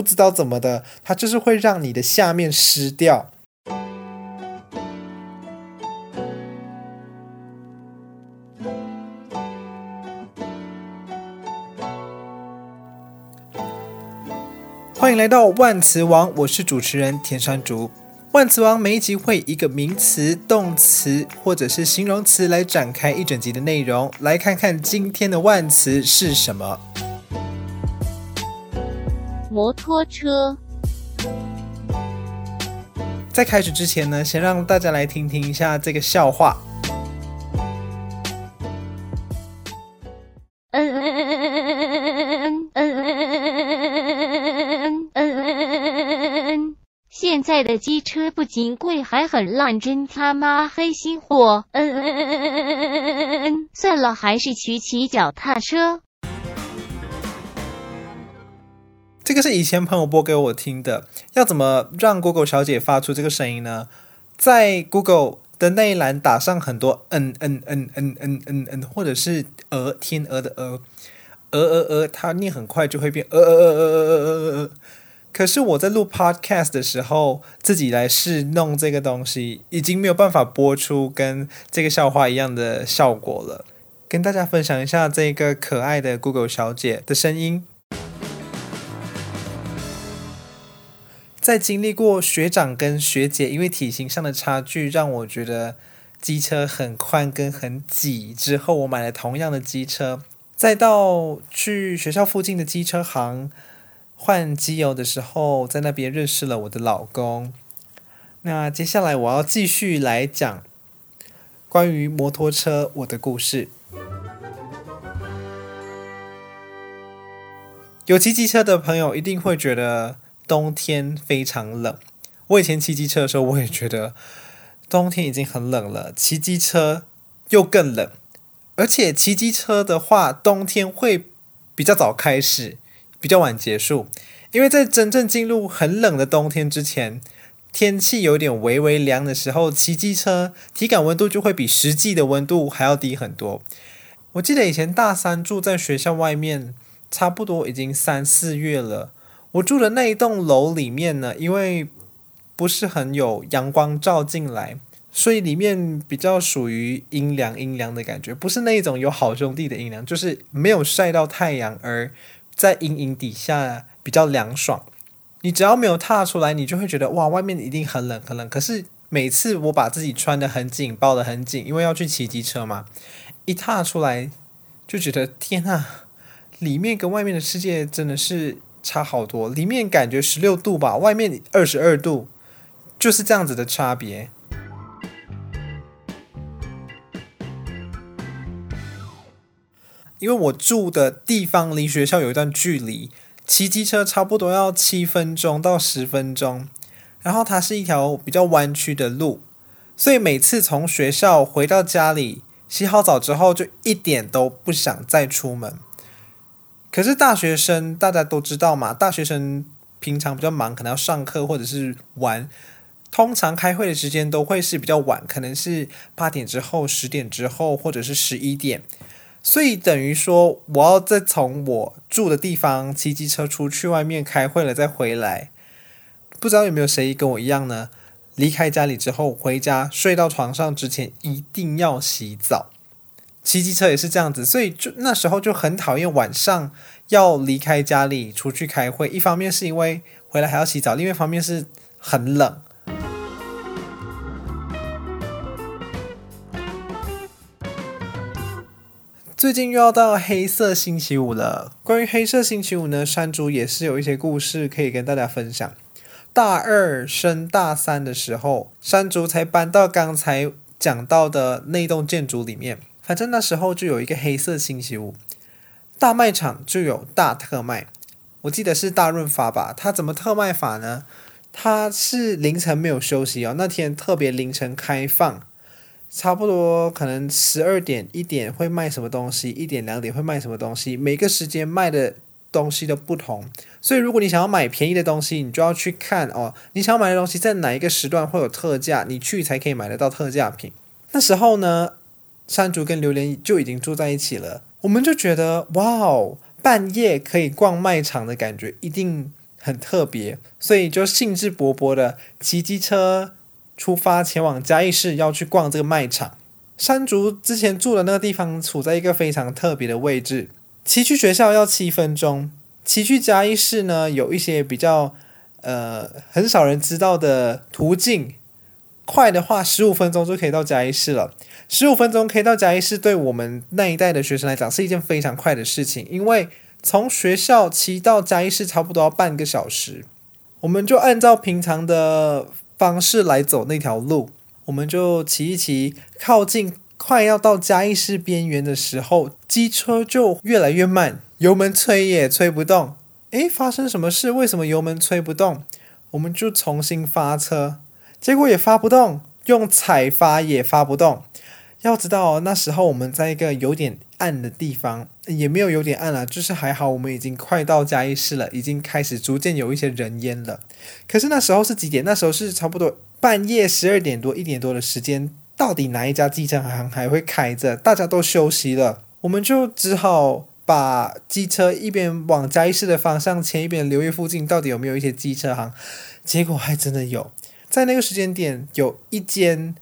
不知道怎么的，它就是会让你的下面湿掉。欢迎来到万磁王，我是主持人田山竹。万磁王每一集会一个名词、动词或者是形容词来展开一整集的内容，来看看今天的万词是什么。摩托车。在开始之前呢，先让大家来听听一下这个笑话。现在的机车不仅贵还很烂，真他妈黑心货。算了，还是骑脚踏车。这个是以前朋友播给我听的。要怎么让 Google 小姐发出这个声音呢？在 Google 的那一栏打上很多或者是鹅，天鹅的鹅，它念很快就会变可是我在录 podcast 的时候，自己来试弄这个东西，已经没有办法播出跟这个笑话一样的效果了。跟大家分享一下这个可爱的 Google 小姐的声音。在经历过学长跟学姐因为体型上的差距，让我觉得机车很宽跟很挤之后，我买了同样的机车，再到去学校附近的机车行换机油的时候，在那边认识了我的老公。那接下来我要继续来讲关于摩托车我的故事。有骑机车的朋友一定会觉得冬天非常冷。我以前骑机车的时候，我也觉得冬天已经很冷了，骑机车又更冷。而且骑机车的话，冬天会比较早开始，比较晚结束，因为在真正进入很冷的冬天之前，天气有点微微凉的时候，骑机车体感温度就会比实际的温度还要低很多。我记得以前大三住在学校外面，差不多已经3-4月了。我住的那一栋楼里面呢，因为不是很有阳光照进来，所以里面比较属于阴凉的感觉，不是那种有好兄弟的阴凉，就是没有晒到太阳而在阴影底下比较凉爽。你只要没有踏出来，你就会觉得哇，外面一定很冷很冷。可是每次我把自己穿得很紧，抱得很紧，因为要去骑机车嘛，一踏出来就觉得天啊，里面跟外面的世界真的是差好多。里面感觉16度吧，外面22度，就是这样子的差别。因为我住的地方离学校有一段距离，骑机车差不多要7分钟到10分钟，然后它是一条比较弯曲的路，所以每次从学校回到家里，洗好澡之后就一点都不想再出门。可是大学生大家都知道嘛，大学生平常比较忙，可能要上课或者是玩，通常开会的时间都会是比较晚，可能是8点之后10点之后或者是11点。所以等于说，我要再从我住的地方骑机车出去外面开会了再回来。不知道有没有谁跟我一样呢？离开家里之后回家睡到床上之前一定要洗澡。骑机车也是这样子，所以就那时候就很讨厌晚上要离开家里出去开会。一方面是因为回来还要洗澡，另外一方面是很冷。最近又要到黑色星期五了。关于黑色星期五呢，山竹也是有一些故事可以跟大家分享。大2升大3的时候，山竹才搬到刚才讲到的那栋建筑里面。反正那时候就有一个黑色星期五，大卖场就有大特卖。我记得是大润发吧。它怎么特卖法呢？它是凌晨没有休息哦，那天特别凌晨开放，差不多可能12点1点会卖什么东西，1点2点会卖什么东西，每个时间卖的东西都不同。所以如果你想要买便宜的东西，你就要去看哦，你想要买的东西在哪一个时段会有特价，你去才可以买得到特价品。那时候呢，山竹跟榴莲就已经住在一起了，我们就觉得哇哦，半夜可以逛卖场的感觉一定很特别，所以就兴致勃勃的骑机车出发前往嘉义市，要去逛这个卖场。山竹之前住的那个地方处在一个非常特别的位置，骑去学校要7分钟，骑去嘉义市呢有一些比较很少人知道的途径，快的话15分钟就可以到嘉义市了。15分钟可以到嘉义市，对我们那一代的学生来讲是一件非常快的事情，因为从学校骑到嘉义市差不多要半个小时。我们就按照平常的方式来走那条路，我们就骑一骑，靠近快要到嘉义市边缘的时候，机车就越来越慢，油门催也催不动。诶，发生什么事？为什么油门催不动？我们就重新发车，结果也发不动，用踩发也发不动。要知道那时候我们在一个有点暗的地方，也没有有点暗了，就是还好我们已经快到嘉义市了，已经开始逐渐有一些人烟了。可是那时候是几点？那时候是差不多半夜12点多1点多的时间，到底哪一家计程行还会开着？大家都休息了，我们就只好把机车一边往嘉义市的方向前一边留意附近到底有没有一些机车行。结果还真的有，在那个时间点有一间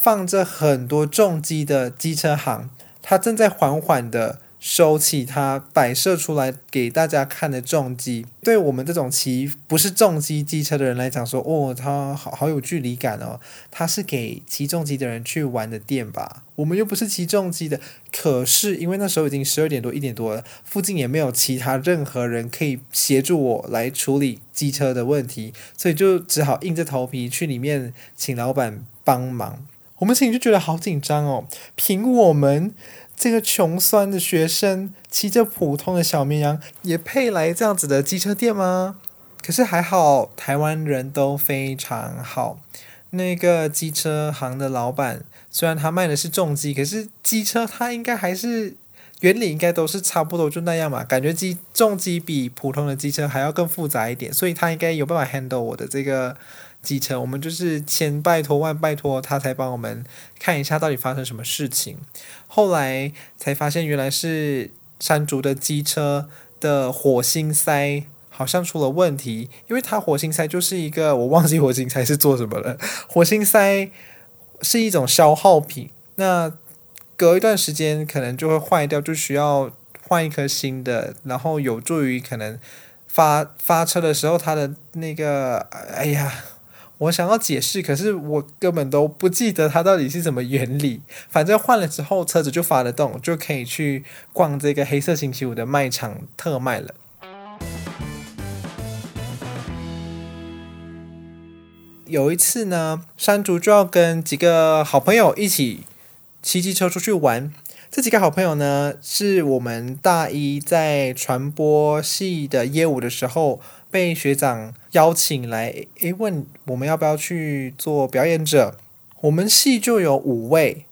放着很多重机的机车行，它正在缓缓的收起它摆设出来给大家看的重机。对我们这种骑不是重机机车的人来讲说，哦，它 好有距离感哦，它是给骑重机的人去玩的店吧，我们又不是骑重机的。可是因为那时候已经12点多1点多了，附近也没有其他任何人可以协助我来处理机车的问题，所以就只好硬着头皮去里面请老板帮忙。我们心里就觉得好紧张哦，凭我们这个穷酸的学生骑着普通的小绵羊也配来这样子的机车店吗？可是还好台湾人都非常好，那个机车行的老板虽然他卖的是重机，可是机车他应该还是原理应该都是差不多就那样嘛，感觉重机比普通的机车还要更复杂一点，所以他应该有办法 handle 我的这个机车。我们就是千拜托万拜托他才帮我们看一下到底发生什么事情。后来才发现原来是山竹的机车的火星塞好像出了问题，因为它火星塞就是一个，我忘记火星塞是做什么了，火星塞是一种消耗品，那隔一段时间可能就会坏掉，就需要换一颗新的，然后有助于可能发车的时候它的那个，哎呀，我想要解释，可是我根本都不记得它到底是什么原理。反正换了之后车子就发得动，就可以去逛这个黑色星期五的卖场特卖了。有一次呢，山竹就要跟几个好朋友一起骑机车出去玩。这几个好朋友呢，是我们大一在传播系的业务的时候被学长邀请来，问我们要不要去做表演者。我们系就有5位，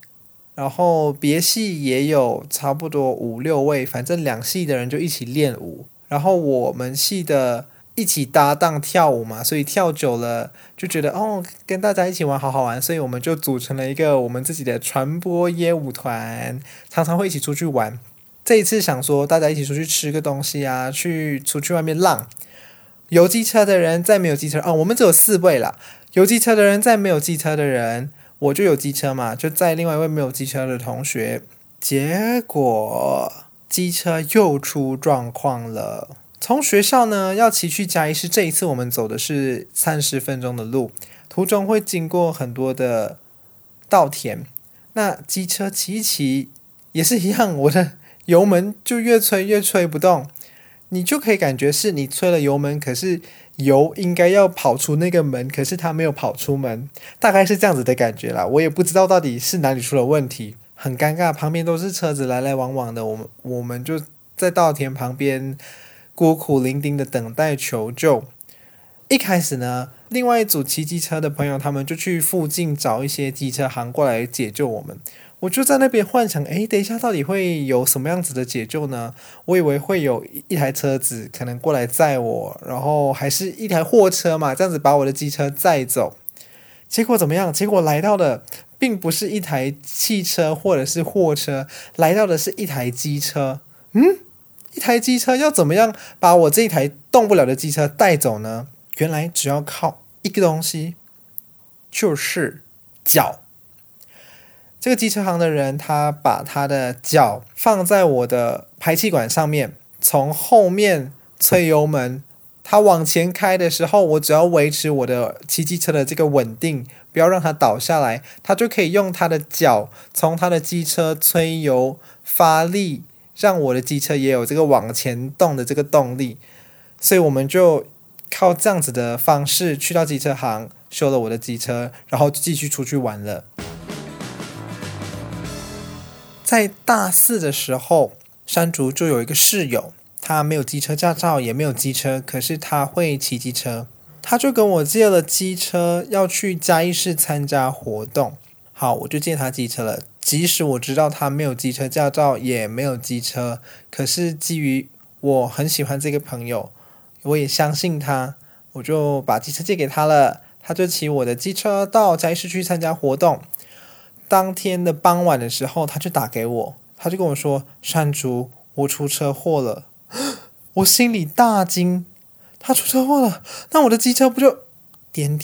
然后别系也有差不多5-6位，反正2系的人就一起练舞。然后我们系的一起搭档跳舞嘛，所以跳久了就觉得哦，跟大家一起玩好好玩，所以我们就组成了一个我们自己的传播业务团，常常会一起出去玩。这一次想说大家一起出去吃个东西啊，出去外面浪。有机车的人再没有机车，我们只有4位啦。有机车的人再没有机车的人，我就有机车嘛，就载另外一位没有机车的同学。结果机车又出状况了。从学校呢要骑去嘉义市，这一次我们走的是30分钟的路，途中会经过很多的稻田。那机车骑一骑也是一样，我的油门就越吹不动。你就可以感觉是你吹了油门，可是油应该要跑出那个门，可是它没有跑出门，大概是这样子的感觉啦。我也不知道到底是哪里出了问题，很尴尬，旁边都是车子来来往往的，我们就在稻田旁边孤苦伶仃的等待求救。一开始呢，另外一组骑机车的朋友他们就去附近找一些机车行过来解救我们。我就在那边幻想，等一下到底会有什么样子的解救呢？我以为会有一台车子可能过来载我，然后还是一台货车嘛，这样子把我的机车载走。结果怎么样？结果来到的并不是一台汽车或者是货车，来到的是一台机车。一台机车要怎么样把我这一台动不了的机车带走呢？原来只要靠一个东西，就是脚。这个机车行的人他把他的脚放在我的排气管上面，从后面催油门，他往前开的时候，我只要维持我的骑机车的这个稳定，不要让它倒下来，他就可以用他的脚从他的机车催油发力，让我的机车也有这个往前动的这个动力。所以我们就靠这样子的方式去到机车行修了我的机车，然后继续出去玩了。在大四的时候，山竹就有一个室友，他没有机车驾照也没有机车，可是他会骑机车，他就跟我借了机车要去嘉义市参加活动。好，我就借他机车了。即使我知道他没有机车驾照也没有机车，可是基于我很喜欢这个朋友，我也相信他，我就把机车借给他了。他就骑我的机车到嘉义市去参加活动。当天的傍晚的时候，他就打给我，他就跟我说：山竹，我出车祸了。我心里大惊，他出车祸了，那我的机车不就点。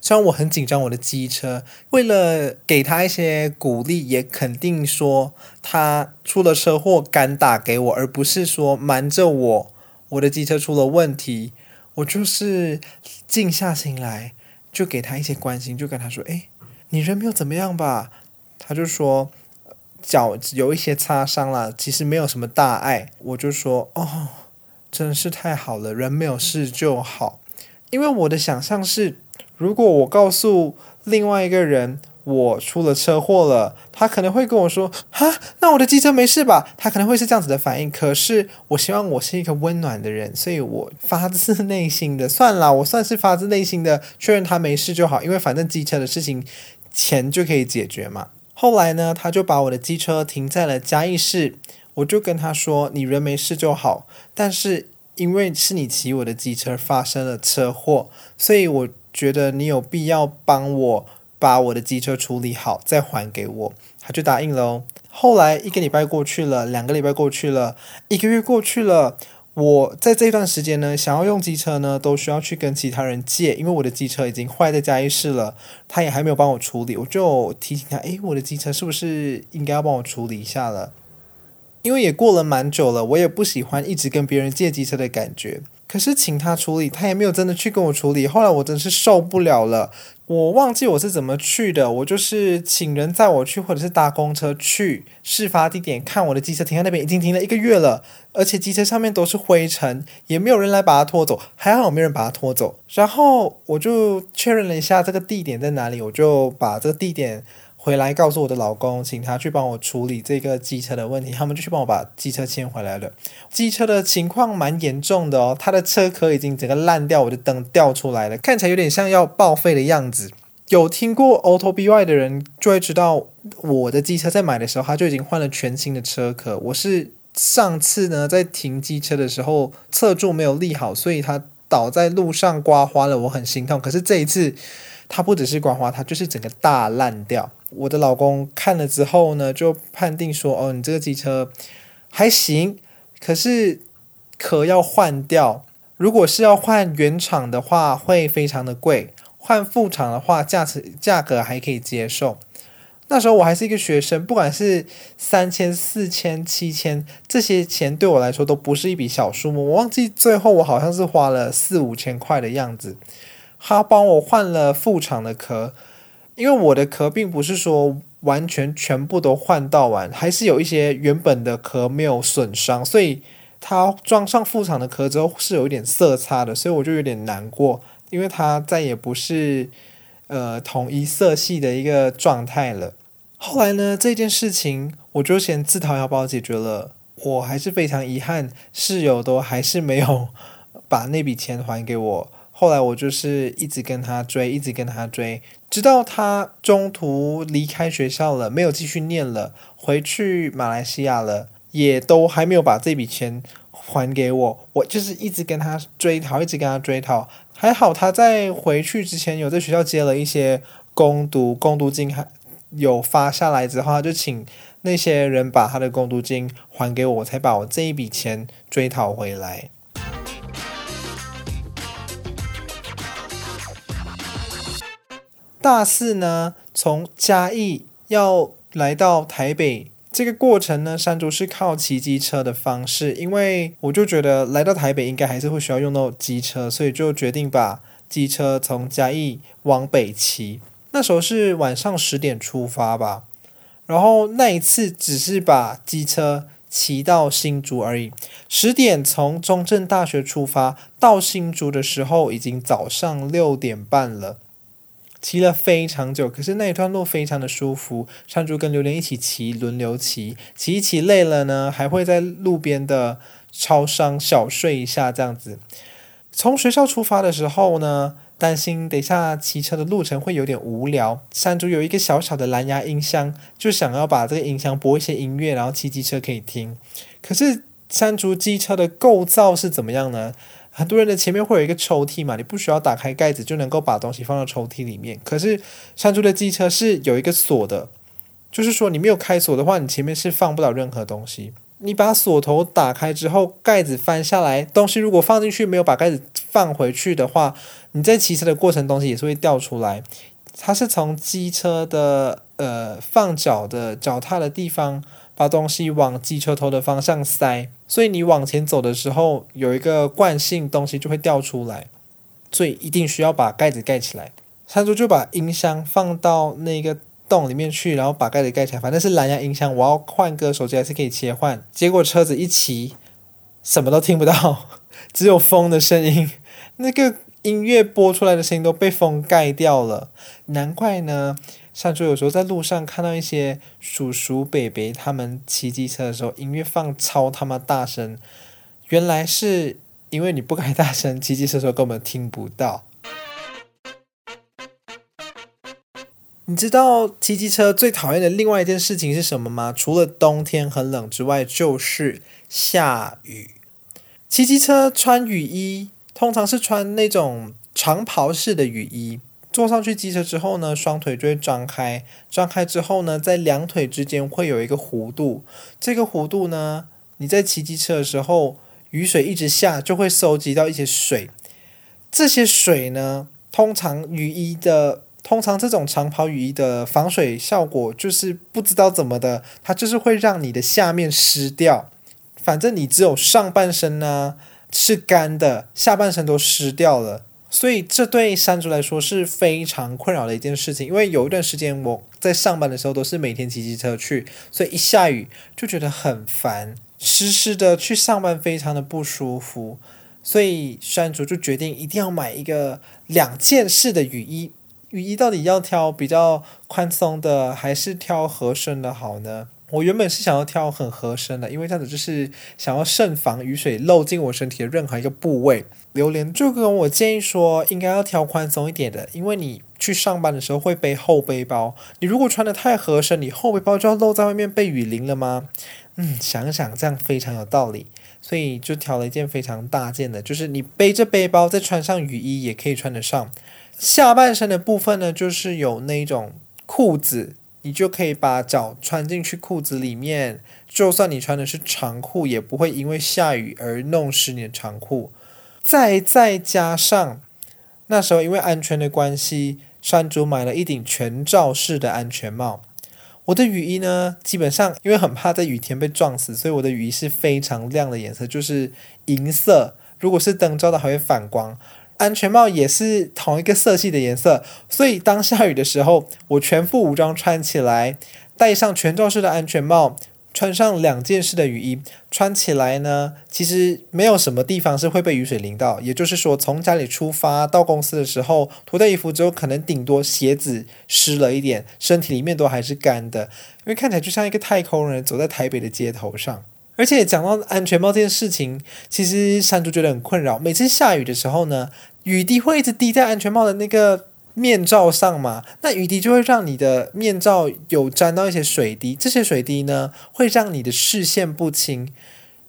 虽然我很紧张我的机车，为了给他一些鼓励，也肯定说他出了车祸敢打给我，而不是说瞒着我我的机车出了问题。我就是静下心来，就给他一些关心，就跟他说：诶，你人没有怎么样吧？他就说脚有一些擦伤啦，其实没有什么大碍。我就说：哦，真是太好了，人没有事就好。因为我的想象是，如果我告诉另外一个人我出了车祸了，他可能会跟我说：哈，那我的机车没事吧？他可能会是这样子的反应。可是我希望我是一个温暖的人，所以我发自内心的，算啦，我算是发自内心的确认他没事就好，因为反正机车的事情钱就可以解决嘛。后来呢，他就把我的机车停在了嘉义市，我就跟他说：你人没事就好，但是因为是你骑我的机车发生了车祸，所以我觉得你有必要帮我把我的机车处理好再还给我。他就答应了哦。后来一个礼拜过去了，两个礼拜过去了，一个月过去了，我在这段时间呢，想要用机车呢都需要去跟其他人借，因为我的机车已经坏在嘉义市了，他也还没有帮我处理。我就提醒他：诶，我的机车是不是应该要帮我处理一下了？因为也过了蛮久了，我也不喜欢一直跟别人借机车的感觉。可是请他处理，他也没有真的去跟我处理。后来我真是受不了了，我忘记我是怎么去的，我就是请人载我去，或者是搭公车去事发地点，看我的机车停在那边已经停了一个月了，而且机车上面都是灰尘，也没有人来把它拖走。还好没人把它拖走。然后我就确认了一下这个地点在哪里，我就把这个地点回来告诉我的老公，请他去帮我处理这个机车的问题。他们就去帮我把机车牵回来了。机车的情况蛮严重的哦，他的车壳已经整个烂掉，我的灯掉出来了，看起来有点像要报废的样子。有听过 Auto BY 的人就会知道，我的机车在买的时候他就已经换了全新的车壳。我是上次呢在停机车的时候侧柱没有立好，所以他倒在路上刮花了，我很心痛。可是这一次他不只是刮花，他就是整个大烂掉。我的老公看了之后呢，就判定说：哦，你这个机车还行，可是壳要换掉。如果是要换原厂的话，会非常的贵；换副厂的话，价格还可以接受。那时候我还是一个学生，不管是3000、4000、7000，这些钱对我来说都不是一笔小数目。我忘记最后我好像是花了4、5000块的样子。他帮我换了副厂的壳。因为我的壳并不是说完全全部都换到完，还是有一些原本的壳没有损伤，所以它装上副厂的壳之后是有一点色差的，所以我就有点难过，因为它再也不是同一色系的一个状态了。后来呢，这件事情我就先自掏腰包解决了。我还是非常遗憾，室友都还是没有把那笔钱还给我。后来我就是一直跟他追，直到他中途离开学校了，没有继续念了，回去马来西亚了，也都还没有把这笔钱还给我。我就是一直跟他追讨。还好他在回去之前有在学校接了一些工读金，有发下来之后，他就请那些人把他的工读金还给我，我才把我这一笔钱追讨回来。大四呢，从嘉义要来到台北，这个过程呢，山竹是靠骑机车的方式，因为我就觉得来到台北应该还是会需要用到机车，所以就决定把机车从嘉义往北骑。那时候是晚上10点出发吧，然后那一次只是把机车骑到新竹而已。10点从中正大学出发，到新竹的时候已经早上6点半了。骑了非常久，可是那一段路非常的舒服，山竹跟榴莲一起骑，轮流骑，骑一骑累了呢，还会在路边的超商小睡一下这样子。从学校出发的时候呢，担心等一下骑车的路程会有点无聊，山竹有一个小小的蓝牙音箱，就想要把这个音箱播一些音乐，然后骑机车可以听。可是山竹机车的构造是怎么样呢？很多人的前面会有一个抽屉嘛，你不需要打开盖子就能够把东西放到抽屉里面。可是山竹的机车是有一个锁的，就是说你没有开锁的话，你前面是放不了任何东西。你把锁头打开之后，盖子翻下来，东西如果放进去没有把盖子放回去的话，你在骑车的过程东西也是会掉出来。它是从机车的放脚的脚踏的地方把东西往机车头的方向塞，所以你往前走的时候有一个惯性东西就会掉出来，所以一定需要把盖子盖起来。山竹就把音箱放到那个洞里面去，然后把盖子盖起来，反正是蓝牙音箱，我要换歌手机还是可以切换。结果车子一骑什么都听不到，只有风的声音，那个音乐播出来的声音都被风盖掉了。难怪呢，山竹有时候在路上看到一些叔叔伯伯他们骑机车的时候，音乐放超他妈大声，原来是因为你不该大声，骑机车的时候根本听不到。你知道骑机车最讨厌的另外一件事情是什么吗？除了冬天很冷之外，就是下雨。骑机车穿雨衣，通常是穿那种长袍式的雨衣。坐上去机车之后呢，双腿就会张开，张开之后呢，在两腿之间会有一个弧度，这个弧度呢，你在骑机车的时候，雨水一直下，就会收集到一些水，这些水呢，通常这种长袍雨衣的防水效果就是不知道怎么的，它就是会让你的下面湿掉，反正你只有上半身呢是干的，下半身都湿掉了。所以这对山竹来说是非常困扰的一件事情，因为有一段时间我在上班的时候都是每天骑机车去，所以一下雨就觉得很烦，湿湿的去上班非常的不舒服，所以山竹就决定一定要买一个两件式的雨衣。雨衣到底要挑比较宽松的还是挑合身的好呢？我原本是想要挑很合身的，因为这样子就是想要慎防雨水漏进我身体的任何一个部位。榴莲就跟我建议说应该要挑宽松一点的，因为你去上班的时候会背后背包，你如果穿的太合身，你后背包就要露在外面被雨淋了吗？想想这样非常有道理，所以就挑了一件非常大件的，就是你背着背包再穿上雨衣也可以穿得上。下半身的部分呢，就是有那种裤子，你就可以把脚穿进去裤子里面，就算你穿的是长裤，也不会因为下雨而弄湿你的长裤。再加上那时候因为安全的关系，山竹买了一顶全罩式的安全帽。我的雨衣呢，基本上因为很怕在雨天被撞死，所以我的雨衣是非常亮的颜色，就是银色，如果是灯照的还会反光。安全帽也是同一个色系的颜色，所以当下雨的时候，我全副武装穿起来，戴上全罩式的安全帽，穿上两件式的雨衣，穿起来呢，其实没有什么地方是会被雨水淋到，也就是说从家里出发到公司的时候，脱掉衣服之后，可能顶多鞋子湿了一点，身体里面都还是干的，因为看起来就像一个太空人走在台北的街头上。而且讲到安全帽这件事情，其实山竹觉得很困扰，每次下雨的时候呢，雨滴会一直滴在安全帽的那个面罩上嘛，那雨滴就会让你的面罩有沾到一些水滴，这些水滴呢会让你的视线不清，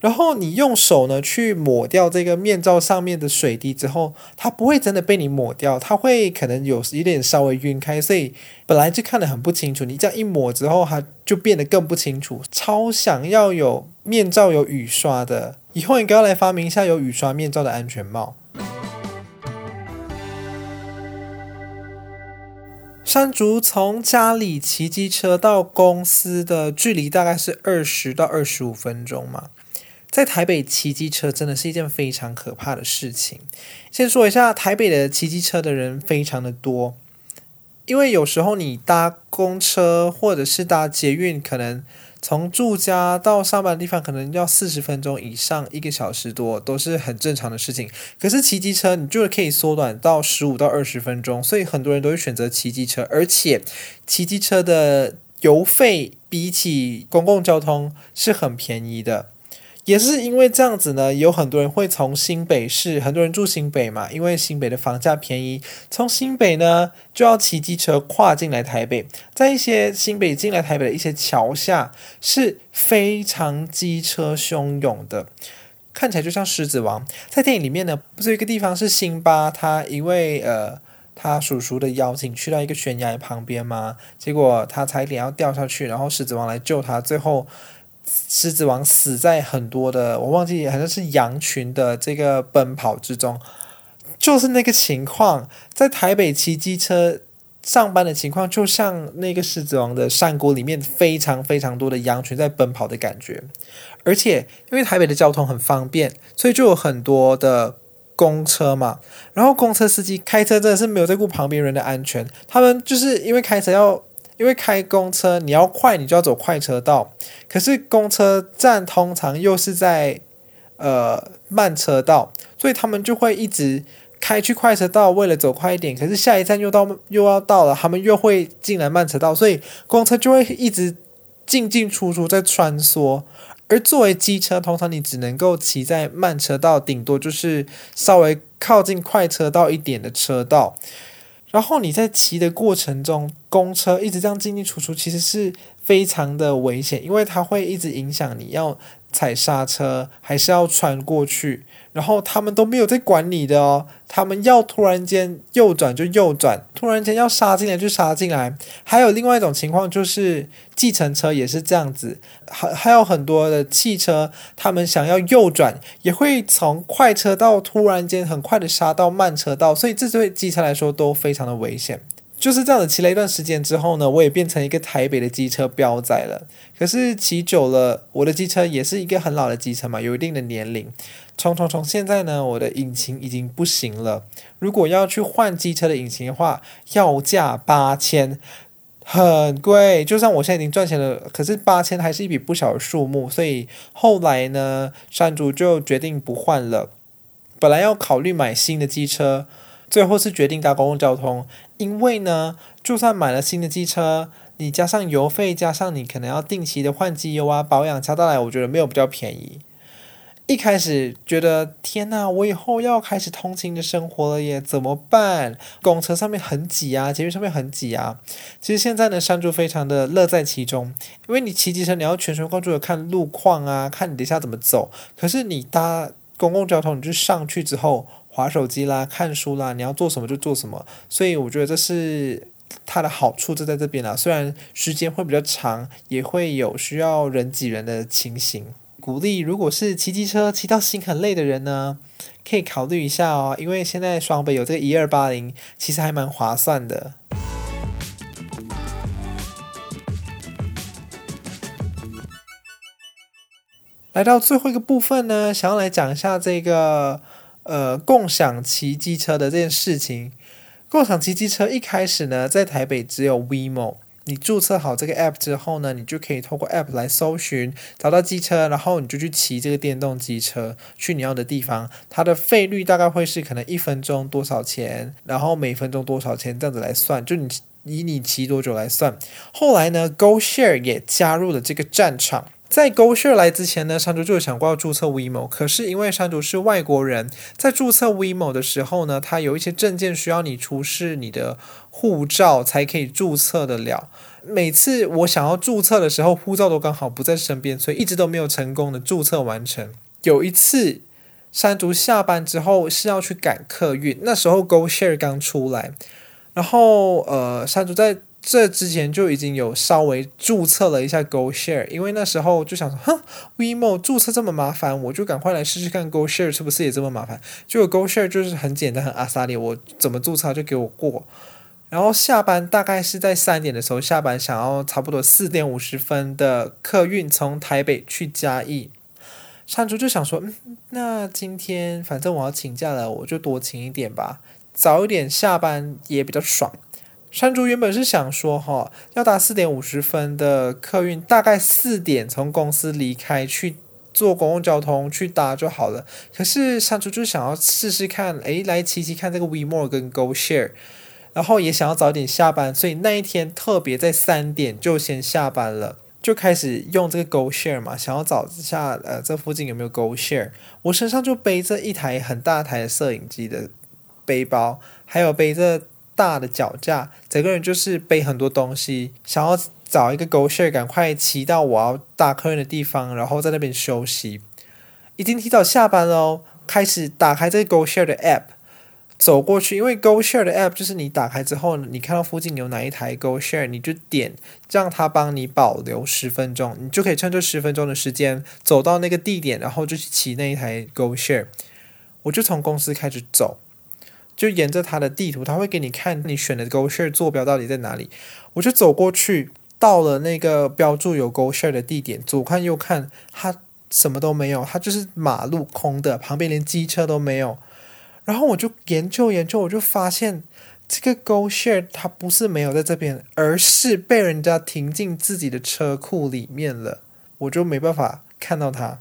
然后你用手呢去抹掉这个面罩上面的水滴之后，它不会真的被你抹掉，它会可能有一点稍微晕开，所以本来就看得很不清楚，你这样一抹之后它就变得更不清楚。超想要有面罩有雨刷的，以后应该要来发明一下有雨刷面罩的安全帽。山竹从家里骑机车到公司的距离大概是20到25分钟嘛，在台北骑机车真的是一件非常可怕的事情。先说一下，台北的骑机车的人非常的多，因为有时候你搭公车或者是搭捷运，可能从住家到上班的地方可能要40分钟以上，1个小时多都是很正常的事情。可是骑机车你就可以缩短到15到20分钟，所以很多人都会选择骑机车。而且骑机车的油费比起公共交通是很便宜的。也是因为这样子呢，有很多人会从新北市，很多人住新北嘛，因为新北的房价便宜，从新北呢就要骑机车跨进来台北。在一些新北进来台北的一些桥下是非常机车汹涌的，看起来就像狮子王。在电影里面呢，不是有一个地方是辛巴他一位他叔叔的邀请去到一个悬崖旁边嘛，结果他差一点要掉下去，然后狮子王来救他，最后狮子王死在很多的，我忘记好像是羊群的这个奔跑之中，就是那个情况。在台北骑机车上班的情况，就像那个狮子王的山谷里面非常非常多的羊群在奔跑的感觉。而且因为台北的交通很方便，所以就有很多的公车嘛，然后公车司机开车真的是没有在顾旁边人的安全，他们就是因为开车要，因为开公车你要快你就要走快车道，可是公车站通常又是在慢车道，所以他们就会一直开去快车道，为了走快一点，可是下一站又要到了，他们又会进来慢车道，所以公车就会一直进进出出在穿梭。而作为机车，通常你只能够骑在慢车道，顶多就是稍微靠近快车道一点的车道。然后你在骑的过程中，公车一直这样进进出出，其实是非常的危险，因为它会一直影响你要踩刹车还是要穿过去，然后他们都没有在管你的哦，他们要突然间右转就右转，突然间要杀进来就杀进来。还有另外一种情况就是计程车也是这样子，还有很多的汽车他们想要右转也会从快车道突然间很快的杀到慢车道，所以这对机车来说都非常的危险。就是这样子骑了一段时间之后呢，我也变成一个台北的机车标仔了。可是骑久了，我的机车也是一个很老的机车嘛，有一定的年龄，从现在呢，我的引擎已经不行了。如果要去换机车的引擎的话，要价8000，很贵。就算我现在已经赚钱了，可是8000还是一笔不小的数目，所以后来呢，山竹就决定不换了。本来要考虑买新的机车，最后是决定搭公共交通，因为呢，就算买了新的机车，你加上油费，加上你可能要定期的换机油啊、保养，加到来我觉得没有比较便宜。一开始觉得天哪，我以后要开始通勤的生活了耶，怎么办？公车上面很挤啊，捷运上面很挤啊。其实现在呢，山竹非常的乐在其中，因为你骑机车你要全神贯注的看路况啊，看你等一下怎么走。可是你搭公共交通，你就上去之后滑手机啦、看书啦，你要做什么就做什么，所以我觉得这是它的好处就在这边啦。虽然时间会比较长，也会有需要人挤人的情形。鼓励如果是骑机车骑到心很累的人呢，可以考虑一下哦，因为现在双北有这个1280，其实还蛮划算的。来到最后一个部分呢，想要来讲一下这个共享骑机车的这件事情。共享骑机车一开始呢，在台北只有 WeMo， 你注册好这个 app 之后呢，你就可以透过 app 来搜寻，找到机车，然后你就去骑这个电动机车去你要的地方。它的费率大概会是可能1分钟多少钱，然后每分钟多少钱，这样子来算，就以你骑多久来算。后来呢，GoShare 也加入了这个战场。在 GoShare 来之前呢，山竹就有想过要注册 WeMo， 可是因为山竹是外国人，在注册 WeMo 的时候呢，它有一些证件需要你出示你的护照才可以注册得了。每次我想要注册的时候，护照都刚好不在身边，所以一直都没有成功的注册完成。有一次山竹下班之后是要去赶客运，那时候 GoShare 刚出来，然后山竹在这之前就已经有稍微注册了一下 GoShare， 因为那时候就想说WeMo 注册这么麻烦，我就赶快来试试看 GoShare 是不是也这么麻烦。结果 GoShare 就是很简单很阿萨里，我怎么注册就给我过。然后下班大概是在3点的时候下班，想要差不多4点50分的客运从台北去嘉义。山竹就想说那今天反正我要请假了，我就多请一点吧，早一点下班也比较爽。山竹原本是想说要搭4点50分的客运，大概4点从公司离开去坐公共交通去搭就好了。可是山竹就想要试试看，来骑骑看这个 WeMo 跟 GoShare， 然后也想要早点下班，所以那一天特别在3点就先下班了，就开始用这个 GoShare 嘛，想要找一下这附近有没有 GoShare。 我身上就背着一台很大台的摄影机的背包，还有背着大的脚架，整个人就是背很多东西，想要找一个 GoShare 赶快骑到我要搭客运的地方，然后在那边休息。已经提早下班了，开始打开这个 GoShare 的 app 走过去，因为 GoShare 的 app 就是你打开之后你看到附近有哪一台 GoShare， 你就点让它帮你保留10分钟，你就可以趁这10分钟的时间走到那个地点，然后就去骑那一台 GoShare。 我就从公司开始走，就沿着它的地图，它会给你看你选的 GoShare 坐标到底在哪里。我就走过去，到了那个标注有 GoShare 的地点，左看右看，它什么都没有，它就是马路空的，旁边连机车都没有。然后我就研究，我就发现这个 GoShare 它不是没有在这边，而是被人家停进自己的车库里面了，我就没办法看到它。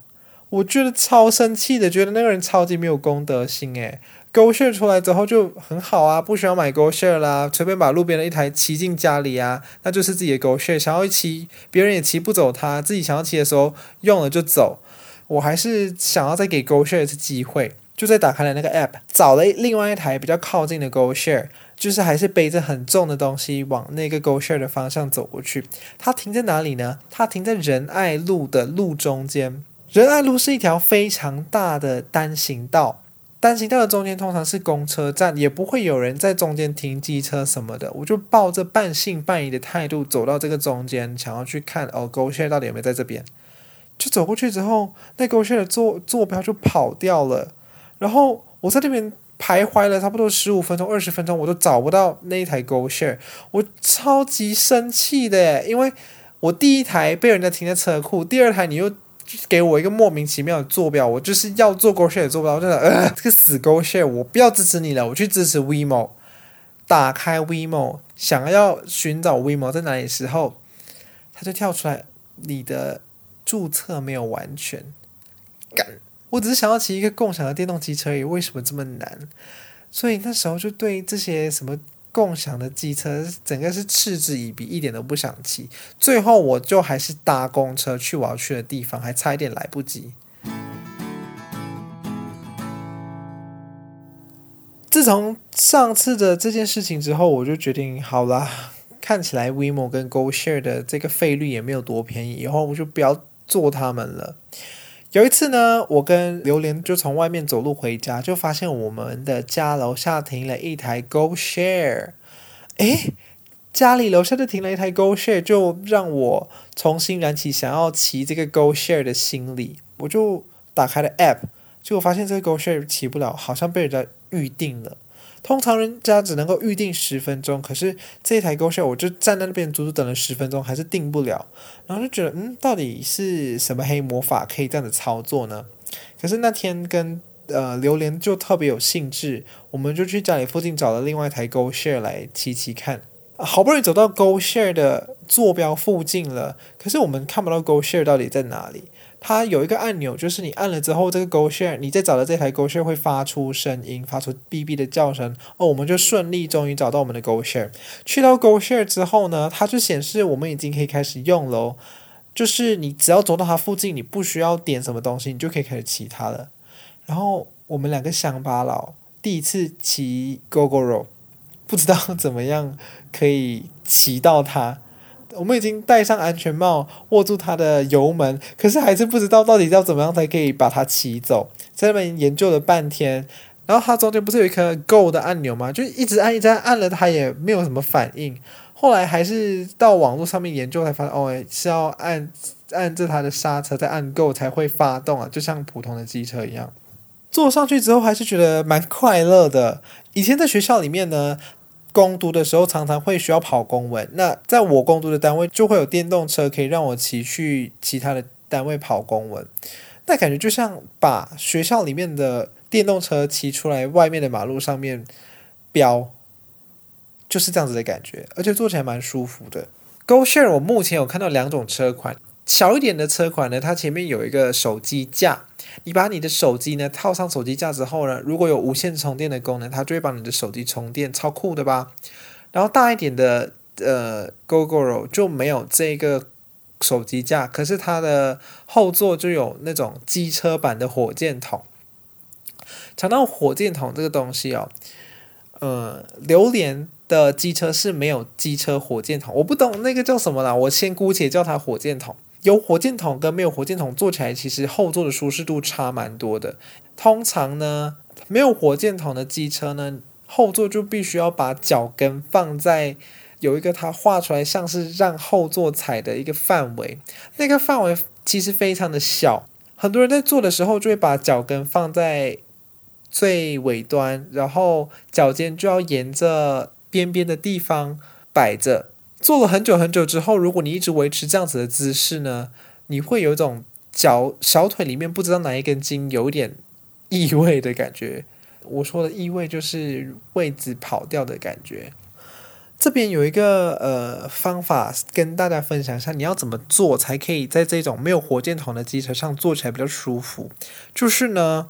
我觉得超生气的，觉得那个人超级没有公德心耶。GoShare 出来之后就很好啊，不需要买 GoShare 啦，随便把路边的一台骑进家里啊，那就是自己的 GoShare， 想要骑别人也骑不走它，自己想要骑的时候用了就走。我还是想要再给 GoShare 一次机会，就在打开了那个 app 找了另外一台比较靠近的 GoShare， 就是还是背着很重的东西往那个 GoShare 的方向走过去。它停在哪里呢？它停在仁爱路的路中间。仁爱路是一条非常大的单行道，单行道的中间通常是公车站，也不会有人在中间停机车什么的。我就抱着半信半疑的态度走到这个中间，想要去看GoShare 到底有没有在这边。就走过去之后，那 GoShare 的坐标就跑掉了，然后我在那边徘徊了差不多15分钟20分钟，我都找不到那一台 GoShare。 我超级生气的，因为我第一台被人家停在车库，第二台你又给我一个莫名其妙的坐标，我就是要做 GoShare 也做不到，我就想这个死 GoShare 我不要支持你了，我去支持 WeMo。 打开 WeMo 想要寻找 WeMo 在哪里的时候，他就跳出来你的注册没有完全。我只是想要骑一个共享的电动机车而已，为什么这么难？所以那时候就对这些什么共享的机车整个是嗤之以鼻，一点都不想骑。最后我就还是搭公车去我要去的地方，还差一点来不及。自从上次的这件事情之后，我就决定好啦，看起来 WeMo 跟 GoShare 的这个费率也没有多便宜，以后我就不要做他们了。有一次呢，我跟榴莲就从外面走路回家，就发现我们的家楼下停了一台 GoShare。 家里楼下就停了一台 GoShare， 就让我重新燃起想要骑这个 GoShare 的心理。我就打开了 app， 结果发现这个 GoShare 骑不了，好像被人家预定了。通常人家只能够预定10分钟，可是这一台 GoShare 我就站在那边足足等了10分钟还是定不了，然后就觉得到底是什么黑魔法可以这样的操作呢？可是那天跟榴莲就特别有兴致，我们就去家里附近找了另外一台 GoShare 来骑骑看。好不容易走到 GoShare 的坐标附近了，可是我们看不到 GoShare 到底在哪里。它有一个按钮，就是你按了之后，这个 GoShare 你在找的这台 GoShare 会发出声音，发出哔哔的叫声。我们就顺利终于找到我们的 GoShare。 去到 GoShare 之后呢，它就显示我们已经可以开始用了。就是你只要走到它附近，你不需要点什么东西，你就可以开始骑它了。然后我们两个乡巴佬第一次骑 Gogoro， 不知道怎么样可以骑到它。我们已经戴上安全帽，握住它的油门，可是还是不知道到底要怎么样才可以把它骑走，在那边研究了半天。然后它中间不是有一颗 Go 的按钮吗？就一直按，按了它也没有什么反应。后来还是到网络上面研究才发现，是要按着它的刹车再按 Go 才会发动啊，就像普通的机车一样。坐上去之后还是觉得蛮快乐的。以前在学校里面呢，攻读的时候常常会需要跑公文，那在我攻读的单位就会有电动车可以让我骑去其他的单位跑公文，那感觉就像把学校里面的电动车骑出来外面的马路上面飙，就是这样子的感觉，而且坐起来蛮舒服的。 GoShare 我目前有看到两种车款，小一点的车款呢，它前面有一个手机架，你把你的手机呢套上手机架之后呢，如果有无线充电的功能，它就会帮你的手机充电，超酷的吧。然后大一点的Gogoro 就没有这个手机架，可是它的后座就有那种机车版的火箭筒。讲到火箭筒这个东西榴莲的机车是没有机车火箭筒，我不懂那个叫什么啦，我先姑且叫它火箭筒。有火箭筒跟没有火箭筒坐起来，其实后座的舒适度差蛮多的。通常呢，没有火箭筒的机车呢，后座就必须要把脚跟放在有一个它画出来像是让后座踩的一个范围，那个范围其实非常的小，很多人在坐的时候就会把脚跟放在最尾端，然后脚尖就要沿着边边的地方摆着。坐了很久之后，如果你一直维持这样子的姿势呢，你会有一种小腿里面不知道哪一根筋有点异味的感觉。我说的异味就是位置跑掉的感觉。这边有一个方法跟大家分享一下，你要怎么做才可以在这种没有火箭筒的机车上坐起来比较舒服。就是呢，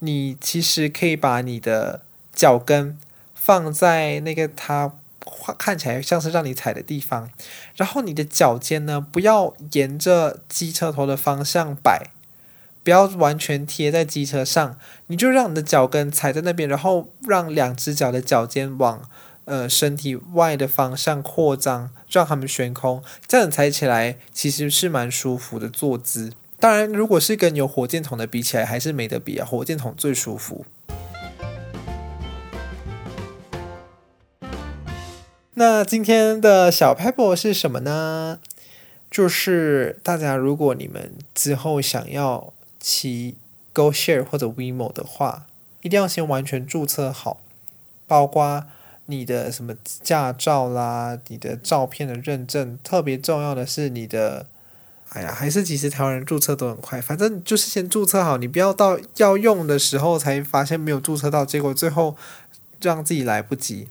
你其实可以把你的脚跟放在那个它看起来像是让你踩的地方，然后你的脚尖呢不要沿着机车头的方向摆，不要完全贴在机车上，你就让你的脚跟踩在那边，然后让两只脚的脚尖往身体外的方向扩张，让它们悬空，这样踩起来其实是蛮舒服的坐姿。当然如果是跟有火箭筒的比起来还是没得比啊，火箭筒最舒服。那今天的小 pebble 是什么呢？就是大家如果你们之后想要骑 GoShare 或者 WeMo 的话，一定要先完全注册好，包括你的什么驾照啦，你的照片的认证，特别重要的是你的还是其实台湾人注册都很快，反正就是先注册好，你不要到要用的时候才发现没有注册到，结果最后让自己来不及。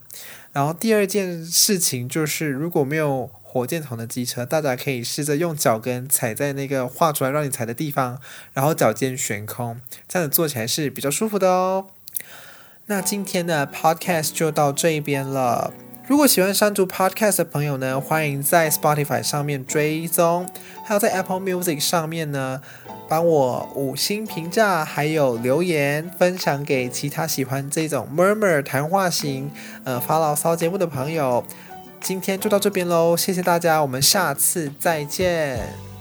然后第二件事情就是，如果没有火箭筒的机车，大家可以试着用脚跟踩在那个画出来让你踩的地方，然后脚尖悬空，这样子坐起来是比较舒服的哦。那今天的 podcast 就到这边了。如果喜欢山竹 podcast 的朋友呢，欢迎在 Spotify 上面追踪，还有在 Apple Music 上面呢帮我5星评价，还有留言分享给其他喜欢这种 murmur 谈话型发牢骚节目的朋友。今天就到这边咯，谢谢大家，我们下次再见。